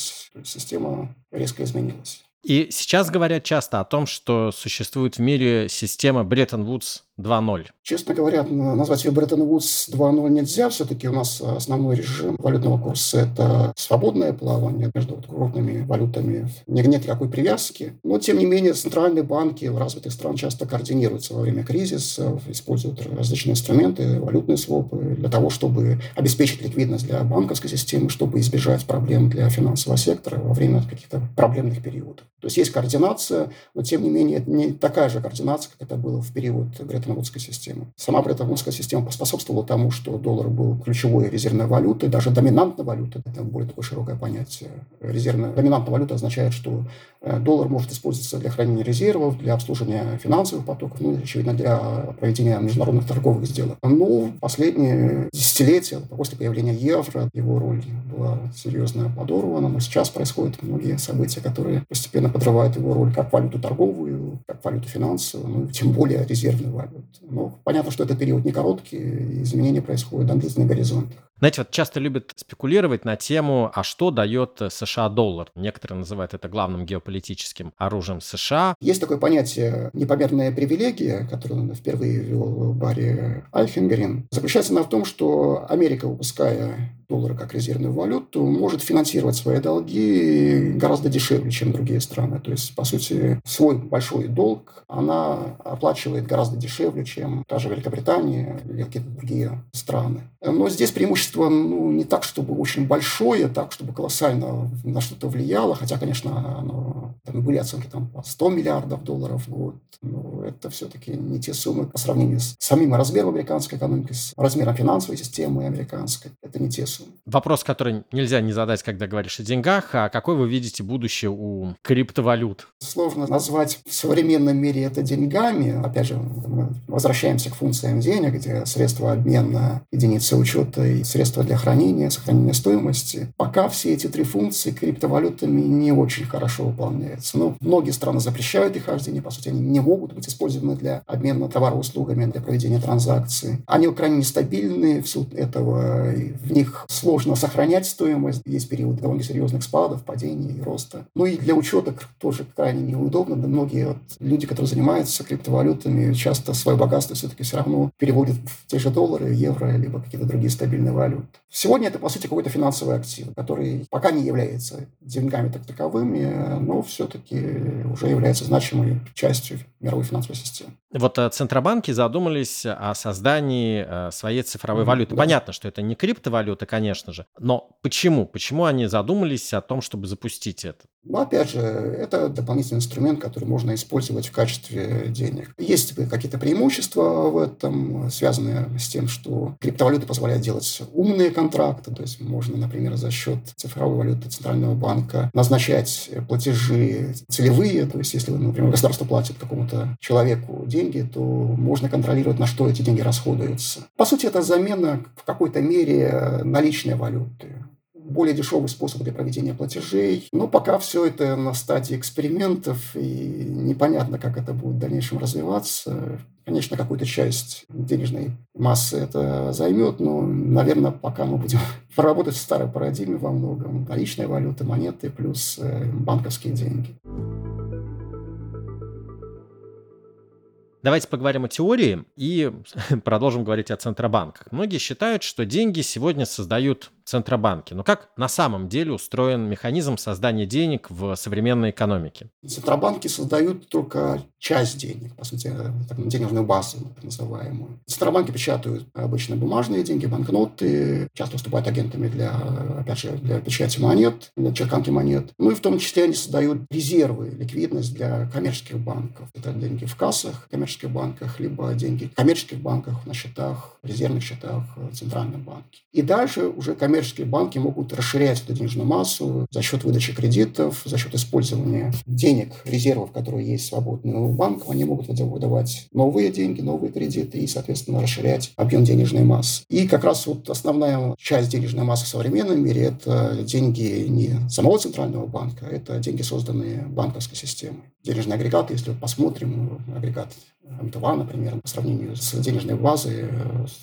Система резко изменилась. И сейчас говорят часто о том, что существует в мире система Бреттон-Вудс 2.0. Честно говоря, назвать ее Бреттон-Вудс 2.0 нельзя. Все-таки у нас основной режим валютного курса – это свободное плавание между крупными валютами. Нет никакой привязки. Но, тем не менее, центральные банки развитых стран часто координируются во время кризисов, используют различные инструменты, валютные свопы для того, чтобы обеспечить ликвидность для банковской системы, чтобы избежать проблем для финансового сектора во время каких-то проблемных периодов. То есть есть координация, но, тем не менее, это не такая же координация, как это было в период бреттон-вудской системы. Сама бреттон-вудская система поспособствовала тому, что доллар был ключевой резервной валютой, даже доминантной валютой. Это более такое широкое понятие. Доминантная валюта означает, что доллар может использоваться для хранения резервов, для обслуживания финансовых потоков, ну и, очевидно, для проведения международных торговых сделок. Но последние десятилетия, после появления евро, его роль была серьезно подорвана, но сейчас происходят многие события, которые постепенно подрывает его роль как валюту торговую, как валюту финансовую, ну и тем более резервную валюту. Но понятно, что этот период не короткий, изменения происходят на длительный горизонт. Знаете, вот часто любят спекулировать на тему, а что дает США доллар? Некоторые называют это главным геополитическим оружием США. Есть такое понятие «непомерная привилегия», которую впервые ввел Барри Айхенгерин. Заключается она в том, что Америка, выпуская доллар как резервную валюту, может финансировать свои долги гораздо дешевле, чем другие страны. То есть, по сути, свой большой долг она оплачивает гораздо дешевле, чем даже Великобритания или какие-то другие страны. Но здесь преимущество не так, чтобы очень большое, так, чтобы колоссально на что-то влияло, хотя, конечно, были оценки по $100 миллиардов в год. Но это все-таки не те суммы по сравнению с самим размером американской экономики, с размером финансовой системы американской. Это не те суммы. Вопрос, который нельзя не задать, когда говоришь о деньгах, а какое вы видите будущее у криптовалют? Сложно назвать в современном мире это деньгами. Опять же, мы возвращаемся к функциям денег, где средства обмена, единицы учета и средства средства для хранения, сохранения стоимости. Пока все эти три функции криптовалютами не очень хорошо выполняются. Но многие страны запрещают их хождение, по сути, они не могут быть использованы для обмена товаров-услугами, для проведения транзакций. Они крайне нестабильны в силу этого, в них сложно сохранять стоимость, есть периоды довольно серьезных спадов, падений и роста. Ну и для учета тоже крайне неудобно, да многие люди, которые занимаются криптовалютами, часто свое богатство все-таки все равно переводят в те же доллары, евро, либо какие-то другие стабильные валюты. Сегодня это, по сути, какой-то финансовый актив, который пока не является деньгами так таковыми, но все-таки уже является значимой частью мировой финансовой системы. Вот центробанки задумались о создании своей цифровой валюты. Да. Понятно, что это не криптовалюта, конечно же, но почему? Почему они задумались о том, чтобы запустить это? Ну, опять же, это дополнительный инструмент, который можно использовать в качестве денег. Есть какие-то преимущества в этом, связанные с тем, что криптовалюты позволяют делать умные контракты, то есть можно, например, за счет цифровой валюты Центрального банка назначать платежи целевые, то есть если, например, государство платит какому-то человеку деньги, то можно контролировать, на что эти деньги расходуются. По сути, это замена в какой-то мере наличной валюты. Более дешевый способ для проведения платежей. Но пока все это на стадии экспериментов, и непонятно, как это будет в дальнейшем развиваться. Конечно, какую-то часть денежной массы это займет, но, наверное, пока мы будем работать в старой парадигме во многом. Наличная валюта, монеты плюс банковские деньги. Давайте поговорим о теории и продолжим говорить о центробанках. Многие считают, что деньги сегодня создают центробанки. Но как на самом деле устроен механизм создания денег в современной экономике? Центробанки создают только часть денег, по сути, денежную базу так называемую. Центробанки печатают обычно бумажные деньги, банкноты, часто выступают агентами для, опять же, для печати монет, для чеканки монет. Ну и в том числе они создают резервы, ликвидность для коммерческих банков. Это деньги в кассах коммерческих банках, либо деньги в коммерческих банках на счетах, резервных счетах Центрального банка. И дальше уже коммерческие банки могут расширять эту денежную массу за счет выдачи кредитов, за счет использования денег, резервов, которые есть свободные у банков. Они могут выдавать новые деньги, новые кредиты и, соответственно, расширять объем денежной массы. И как раз вот основная часть денежной массы в современном мире – это деньги не самого Центрального банка, это деньги, созданные банковской системой. Денежные агрегаты, если посмотрим, агрегат МТВА, например, по сравнению с денежной базой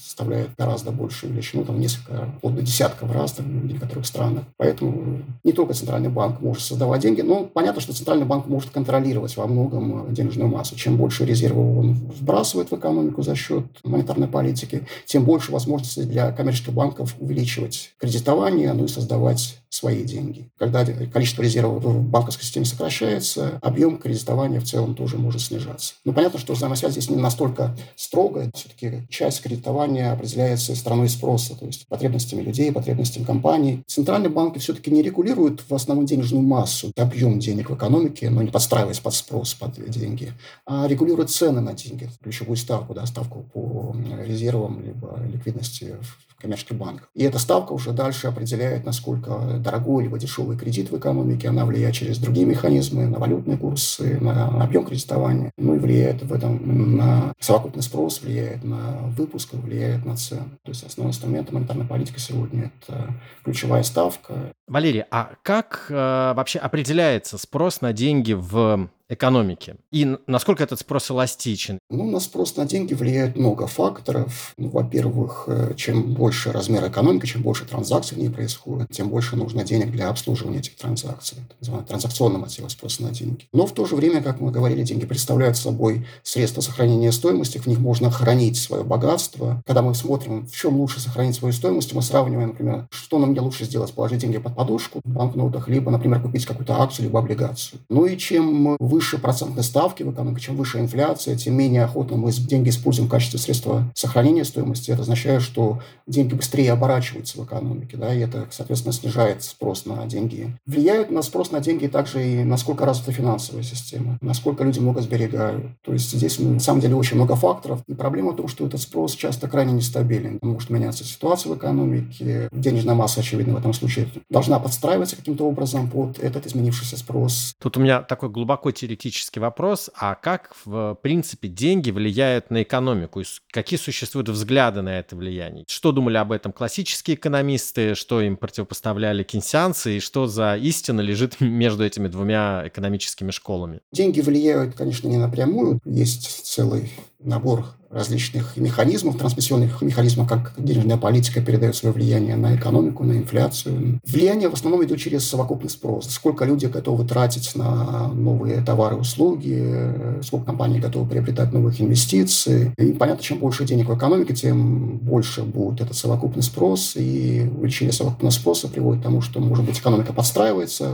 составляет гораздо большую величину, там несколько, вплоть до десятков раз там, в некоторых странах. Поэтому не только Центральный банк может создавать деньги, но понятно, что Центральный банк может контролировать во многом денежную массу. Чем больше резервов он вбрасывает в экономику за счет монетарной политики, тем больше возможностей для коммерческих банков увеличивать кредитование, ну и создавать свои деньги. Когда количество резервов в банковской системе сокращается, объем кредитования в целом тоже может снижаться. Но понятно, что взаимосвязь здесь не настолько строгая. Все-таки часть кредитования определяется стороной спроса, то есть потребностями людей, потребностями компаний. Центральные банки все-таки не регулируют в основном денежную массу, объем денег в экономике, но не подстраиваясь под спрос, под деньги, а регулируют цены на деньги, ключевую ставку, да, ставку по резервам либо ликвидности в коммерческих банках. И эта ставка уже дальше определяет, насколько дорогой либо дешевый кредит в экономике, она влияет через другие механизмы, на валютные курсы, на объем кредитования, ну и влияет в этом на совокупный спрос, влияет на выпуск, влияет на цены. То есть основной инструмент монетарной политики сегодня – это ключевая ставка. Валерий, а как вообще определяется спрос на деньги в экономики. И насколько этот спрос эластичен? Ну, на спрос на деньги влияет много факторов. Ну, во-первых, чем больше размер экономики, чем больше транзакций в ней происходит, тем больше нужно денег для обслуживания этих транзакций. Так называемый транзакционный мотив спроса на деньги. Но в то же время, как мы говорили, деньги представляют собой средства сохранения стоимости, в них можно хранить свое богатство. Когда мы смотрим, в чем лучше сохранить свою стоимость, мы сравниваем, например, что нам лучше сделать, положить деньги под подушку в банкнотах, либо, например, купить какую-то акцию, либо облигацию. Ну и чем выше процентной ставки в экономике, чем выше инфляция, тем менее охотно мы деньги используем в качестве средства сохранения стоимости. Это означает, что деньги быстрее оборачиваются в экономике, да, и это, соответственно, снижает спрос на деньги. Влияет на спрос на деньги также и насколько развита финансовая система, насколько люди много сберегают. То есть здесь, на самом деле, очень много факторов. И проблема в том, что этот спрос часто крайне нестабилен. Может меняться ситуация в экономике. Денежная масса, очевидно, в этом случае должна подстраиваться каким-то образом под этот изменившийся спрос. Тут у меня такой глубоко теоретический теоретический вопрос, а как, в принципе, деньги влияют на экономику? И какие существуют взгляды на это влияние? Что думали об этом классические экономисты, что им противопоставляли кейнсианцы, и что за истина лежит между этими двумя экономическими школами? Деньги влияют, конечно, не напрямую. Есть целый набор различных механизмов, трансмиссионных механизмов, как денежная политика передает свое влияние на экономику, на инфляцию. Влияние в основном идет через совокупный спрос. Сколько люди готовы тратить на новые товары и услуги, сколько компаний готовы приобретать новых инвестиций. И понятно, чем больше денег в экономике, тем больше будет этот совокупный спрос. И увеличение совокупного спроса приводит к тому, что, может быть, экономика подстраивается,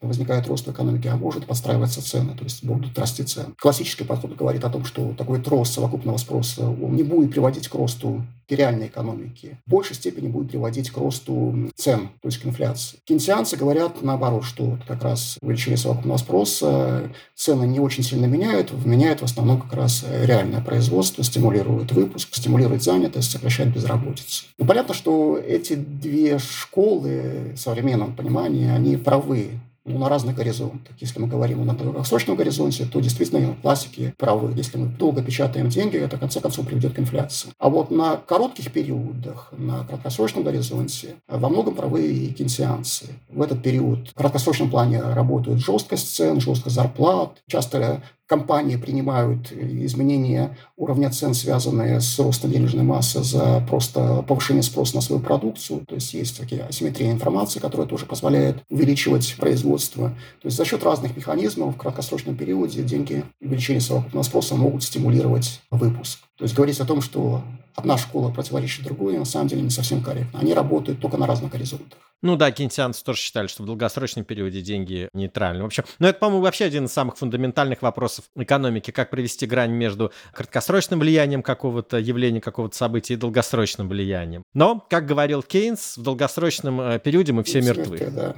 возникает рост экономики, а может подстраиваться цены, то есть будут расти цены. Классический подход говорит о том, что такой рост совокупного спроса он не будет приводить к росту реальной экономики, в большей степени будет приводить к росту цен, то есть к инфляции. Кейнсианцы говорят наоборот, что как раз увеличение совокупного спроса цены не очень сильно меняют в основном как раз реальное производство, стимулирует выпуск, стимулирует занятость, сокращает безработицу. Но понятно, что эти две школы в современном понимании, они правы. На разных горизонтах. Если мы говорим о долгосрочном горизонте, то действительно классики правы. Если мы долго печатаем деньги, это в конце концов приведет к инфляции. А вот на коротких периодах, на краткосрочном горизонте, во многом правы и кейнсианцы. В этот период в краткосрочном плане работают жесткость цен, жесткость зарплат, часто компании принимают изменения уровня цен, связанные с ростом денежной массы за просто повышение спроса на свою продукцию. То есть есть такие асимметрии информации, которые тоже позволяют увеличивать производство. То есть за счет разных механизмов в краткосрочном периоде деньги и увеличение совокупного спроса могут стимулировать выпуск. То есть говорить о том, что одна школа противоречит другой, на самом деле не совсем корректно. Они работают только на разных горизонтах. Ну да, кейнсианцы тоже считали, что в долгосрочном периоде деньги нейтральны. В общем, это, по-моему, вообще один из самых фундаментальных вопросов экономики, как провести грань между краткосрочным влиянием какого-то явления, какого-то события и долгосрочным влиянием. Но, как говорил Кейнс, в долгосрочном периоде мы все мертвы. Да.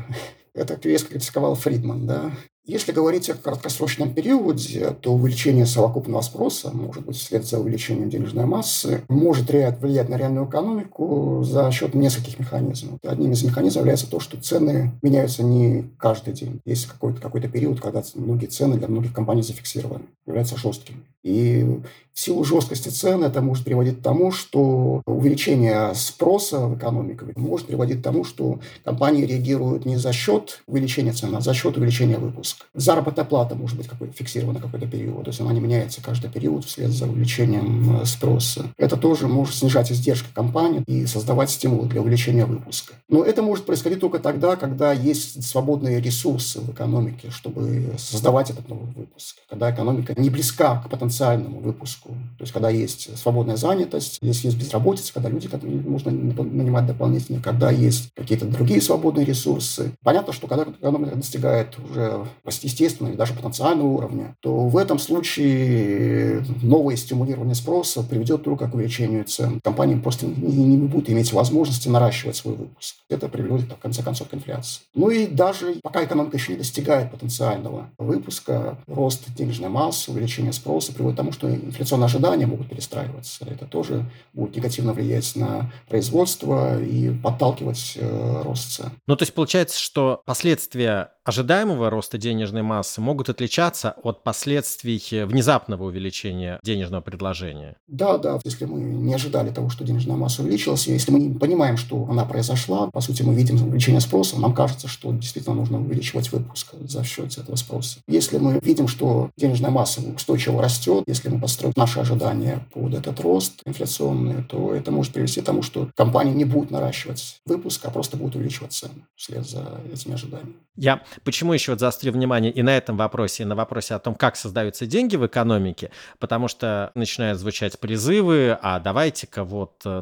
Это резко критиковал Фридман, да. Если говорить о краткосрочном периоде, то увеличение совокупного спроса, может быть, вслед за увеличением денежной массы, может влиять на реальную экономику за счет нескольких механизмов. Одним из механизмов является то, что цены меняются не каждый день. Есть какой-то период, когда многие цены для многих компаний зафиксированы, являются жесткими. И в силу жесткости цен это может приводить к тому, что увеличение спроса в экономике может приводить к тому, что компании реагируют не за счет увеличения цен, а за счет увеличения выпуска. Заработная плата может быть фиксирована какой-то период, то есть она не меняется каждый период вслед за увеличением спроса. Это тоже может снижать издержки компании и создавать стимул для увеличения выпуска. Но это может происходить только тогда, когда есть свободные ресурсы в экономике, чтобы создавать этот новый выпуск, когда экономика не близка к потенциальному выпуску. То есть, когда есть свободная занятость, если есть безработица, когда люди можно нанимать дополнительно, когда есть какие-то другие свободные ресурсы. Понятно, что когда экономика достигает уже естественного или даже потенциального уровня, то в этом случае новое стимулирование спроса приведет только к увеличению цен. Компании просто не будут иметь возможности наращивать свой выпуск. Это приведет, в конце концов, к инфляции. Ну и даже пока экономика еще не достигает потенциального выпуска, рост денежной массы, увеличение спроса приводит к тому, что инфляционные ожидания могут перестраиваться. Это тоже будет негативно влиять на производство и подталкивать рост цен. Ну, то есть получается, что последствия ожидаемого роста денежной массы могут отличаться от последствий внезапного увеличения денежного предложения? Да. Если мы не ожидали того, что денежная масса увеличилась, если мы не понимаем, что она произошла, по сути, мы видим увеличение спроса, нам кажется, что действительно нужно увеличивать выпуск за счет этого спроса. Если мы видим, что денежная масса устойчиво растет, если мы построим наши ожидания под этот рост инфляционный, то это может привести к тому, что компании не будут наращивать выпуск, а просто будут увеличивать цены вслед за этими ожиданиями. Я почему еще заострил внимание и на этом вопросе, и на вопросе о том, как создаются деньги в экономике, потому что начинают звучать призывы, а давайте-ка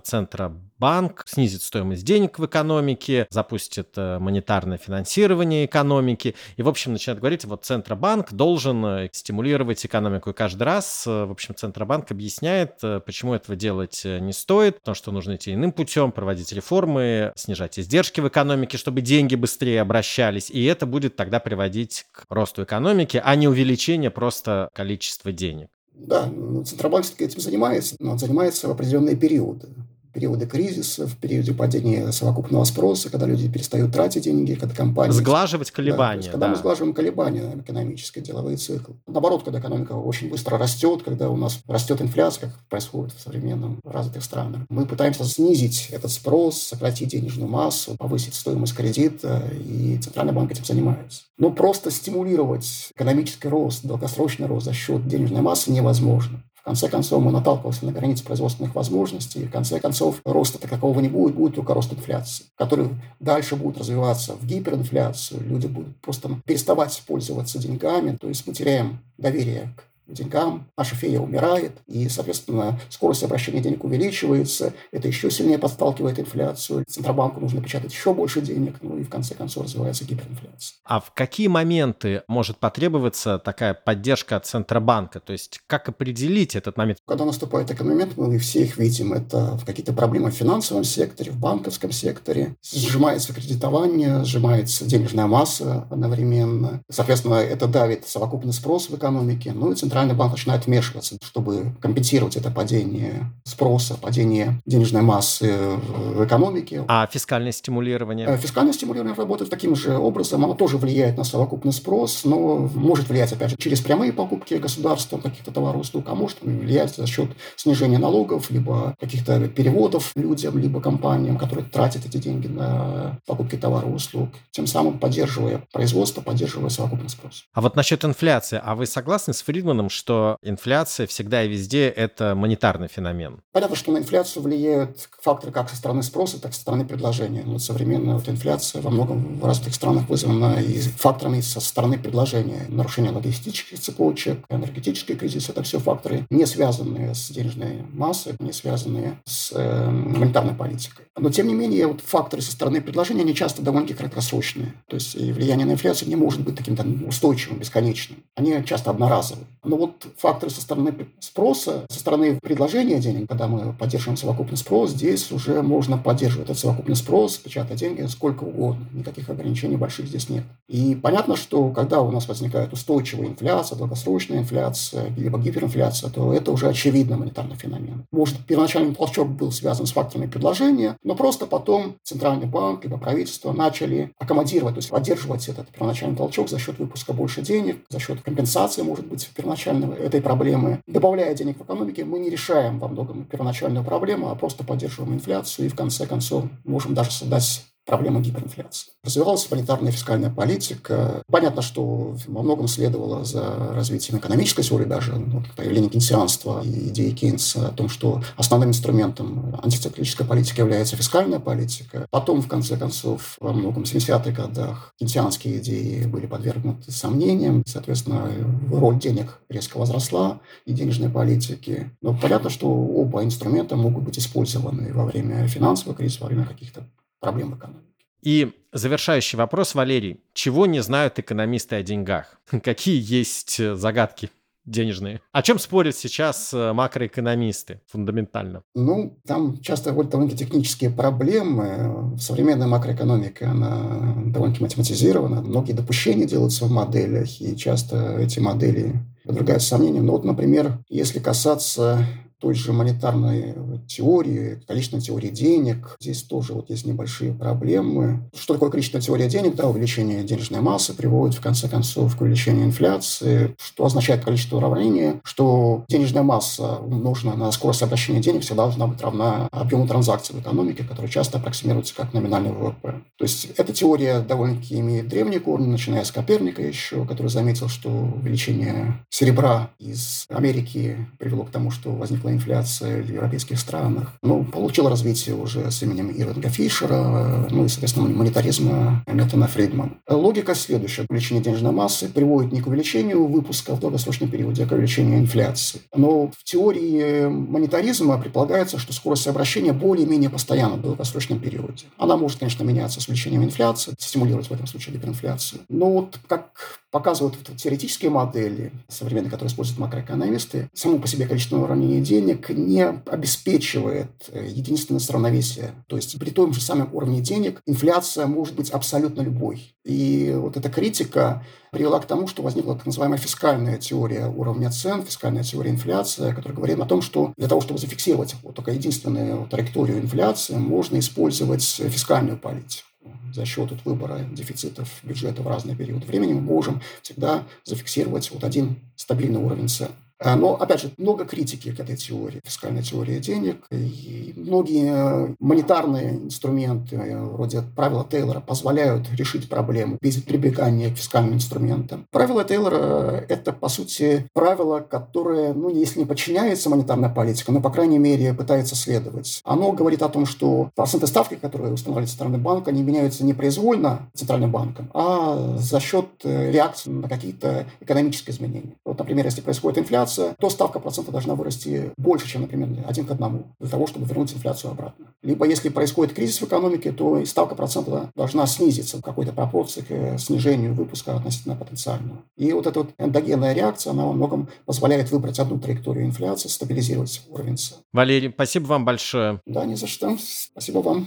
Центробанк снизит стоимость денег в экономике, запустит монетарное финансирование экономики, и, в общем, начинают говорить, Центробанк должен стимулировать экономику, и каждый раз, в общем, Центробанк объясняет, почему этого делать не стоит, потому что нужно идти иным путем, проводить реформы, снижать издержки в экономике, чтобы деньги быстрее обращались, и это будет тогда приводить к росту экономики, а не увеличению просто количества денег. Да, Центробанк все-таки этим занимается, но он занимается в определенные периоды. периоды кризиса, в периоды падения совокупного спроса, когда люди перестают тратить деньги, когда компании... Сглаживать колебания. Да, то есть, когда мы сглаживаем колебания, экономический деловой цикл. Наоборот, когда экономика очень быстро растет, когда у нас растет инфляция, как происходит в современном развитых странах, мы пытаемся снизить этот спрос, сократить денежную массу, повысить стоимость кредита, и Центральный банк этим занимается. Но просто стимулировать экономический рост, долгосрочный рост за счет денежной массы невозможно. В конце концов, мы наталкиваемся на границы производственных возможностей, и в конце концов, роста такого не будет, будет только рост инфляции, который дальше будет развиваться в гиперинфляцию, люди будут просто переставать пользоваться деньгами, то есть мы теряем доверие к деньгам, наша фея умирает, и, соответственно, скорость обращения денег увеличивается, это еще сильнее подталкивает инфляцию, Центробанку нужно печатать еще больше денег, ну и в конце концов развивается гиперинфляция. А в какие моменты может потребоваться такая поддержка от Центробанка? То есть как определить этот момент? Когда наступает такой момент, мы все их видим, это какие-то проблемы в финансовом секторе, в банковском секторе, сжимается кредитование, сжимается денежная масса одновременно, соответственно, это давит совокупный спрос в экономике, ну и Центральный банк начинает вмешиваться, чтобы компенсировать это падение спроса, падение денежной массы в экономике. А фискальное стимулирование? Фискальное стимулирование работает таким же образом. Оно тоже влияет на совокупный спрос, но может влиять, опять же, через прямые покупки государства каких-то товаров, услуг, а может влиять за счет снижения налогов, либо каких-то переводов людям, либо компаниям, которые тратят эти деньги на покупки товаров, услуг, тем самым поддерживая производство, поддерживая совокупный спрос. А вот насчет инфляции. А вы согласны с Фридманом, что инфляция всегда и везде – это монетарный феномен? Понятно, что на инфляцию влияют факторы как со стороны спроса, так и со стороны предложения. Но современная инфляция во многом в развитых странах вызвана и факторами со стороны предложения. Нарушение логистических цепочек, энергетический кризис – это все факторы, не связанные с денежной массой, не связанные с монетарной политикой. Но, тем не менее, вот факторы со стороны предложения, они часто довольно-таки краткосрочные. То есть влияние на инфляцию не может быть таким там устойчивым, бесконечным. Они часто одноразовые. Но вот факторы со стороны спроса, со стороны предложения денег, когда мы поддерживаем совокупный спрос, здесь уже можно поддерживать этот совокупный спрос, печатать деньги сколько угодно. Никаких ограничений больших здесь нет. И понятно, что когда у нас возникает устойчивая инфляция, долгосрочная инфляция, либо гиперинфляция, то это уже очевидно монетарный феномен. Может, первоначальный толчок был связан с факторами предложения, но просто потом Центральный банк, либо правительство начали аккомодировать, то есть поддерживать этот первоначальный толчок за счет выпуска больше денег, за счет компенсации, может быть, первоначальной этой проблемы. Добавляя денег в экономике, мы не решаем во многом первоначальную проблему, а просто поддерживаем инфляцию и в конце концов можем даже создать проблема гиперинфляции. Развивалась монетарная и фискальная политика. Понятно, что во многом следовало за развитием экономической теории, даже появление кейнсианства и идеи Кейнса о том, что основным инструментом антициклической политики является фискальная политика. Потом, в конце концов, во многом в 70-х годах кейнсианские идеи были подвергнуты сомнениям. Соответственно, роль денег резко возросла и денежной политики. Но понятно, что оба инструмента могут быть использованы во время финансового кризиса, во время каких-то проблем в экономике. И завершающий вопрос, Валерий. Чего не знают экономисты о деньгах? Какие есть загадки денежные? О чем спорят сейчас макроэкономисты фундаментально? Ну, там часто довольно-таки технические проблемы. Современная макроэкономика, она довольно-таки математизирована. Многие допущения делаются в моделях, и часто эти модели подвергаются сомнениям. Но вот, например, если касаться той же монетарной теории, количественной теории денег. Здесь тоже есть небольшие проблемы. Что такое количественная теория денег? Да, увеличение денежной массы приводит, в конце концов, к увеличению инфляции, что означает количество уравнения, что денежная масса, умноженная на скорость обращения денег, всегда должна быть равна объему транзакций в экономике, который часто аппроксимируется как номинальный ВВП. То есть эта теория довольно-таки имеет древние корни, начиная с Коперника еще, который заметил, что увеличение серебра из Америки привело к тому, что возникла инфляция в европейских странах. Ну, получил развитие уже с именем Ирвинга Фишера, ну и, соответственно, монетаризма Милтона Фридмана. Логика следующая. Увеличение денежной массы приводит не к увеличению выпуска в долгосрочном периоде, а к увеличению инфляции. Но в теории монетаризма предполагается, что скорость обращения более-менее постоянна в долгосрочном периоде. Она может, конечно, меняться с увеличением инфляции, стимулировать в этом случае гиперинфляцию. Но вот как показывают теоретические модели современные, которые используют макроэкономисты, само по себе количественное уравнение денег не обеспечивает единственность равновесия. То есть при том же самом уровне денег инфляция может быть абсолютно любой. И вот эта критика привела к тому, что возникла так называемая фискальная теория уровня цен, фискальная теория инфляции, которая говорит о том, что для того, чтобы зафиксировать вот только единственную траекторию инфляции, можно использовать фискальную политику. За счет выбора дефицитов бюджета в разные периоды времени мы можем всегда зафиксировать один стабильный уровень цен. Но, опять же, много критики к этой теории, фискальной теории денег. И многие монетарные инструменты, вроде правила Тейлора, позволяют решить проблему без прибегания к фискальным инструментам. Правила Тейлора – это, по сути, правило, которое, если не подчиняется монетарной политике, но, по крайней мере, пытается следовать. Оно говорит о том, что проценты ставки, которые устанавливает Центральный банк, они меняются не произвольно Центральным банком, а за счет реакции на какие-то экономические изменения. Вот, например, если происходит инфляция, то ставка процента должна вырасти больше, чем, например, 1:1, для того, чтобы вернуть инфляцию обратно. Либо если происходит кризис в экономике, то и ставка процента должна снизиться в какой-то пропорции к снижению выпуска относительно потенциального. И вот эта эндогенная реакция, она во многом позволяет выбрать одну траекторию инфляции, стабилизировать уровень цен. Валерий, спасибо вам большое. Да, не за что. Спасибо вам.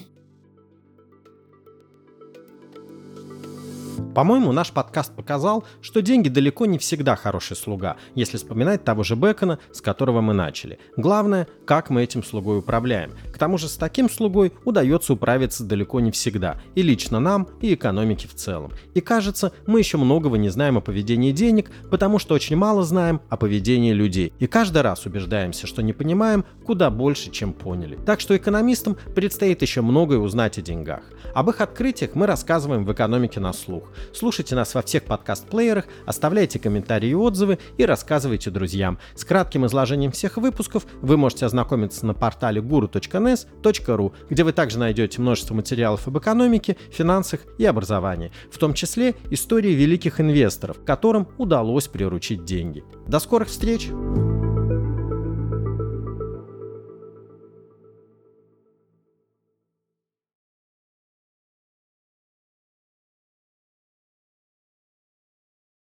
По-моему, наш подкаст показал, что деньги далеко не всегда хороший слуга, если вспоминать того же Бэкона, с которого мы начали. Главное, как мы этим слугой управляем. К тому же с таким слугой удается управиться далеко не всегда, и лично нам, и экономике в целом. И кажется, мы еще многого не знаем о поведении денег, потому что очень мало знаем о поведении людей. И каждый раз убеждаемся, что не понимаем куда больше, чем поняли. Так что экономистам предстоит еще многое узнать о деньгах. Об их открытиях мы рассказываем в «Экономике на слух». Слушайте нас во всех подкаст-плеерах, оставляйте комментарии и отзывы и рассказывайте друзьям. С кратким изложением всех выпусков вы можете ознакомиться на портале guru.nes.ru, где вы также найдете множество материалов об экономике, финансах и образовании, в том числе истории великих инвесторов, которым удалось приручить деньги. До скорых встреч!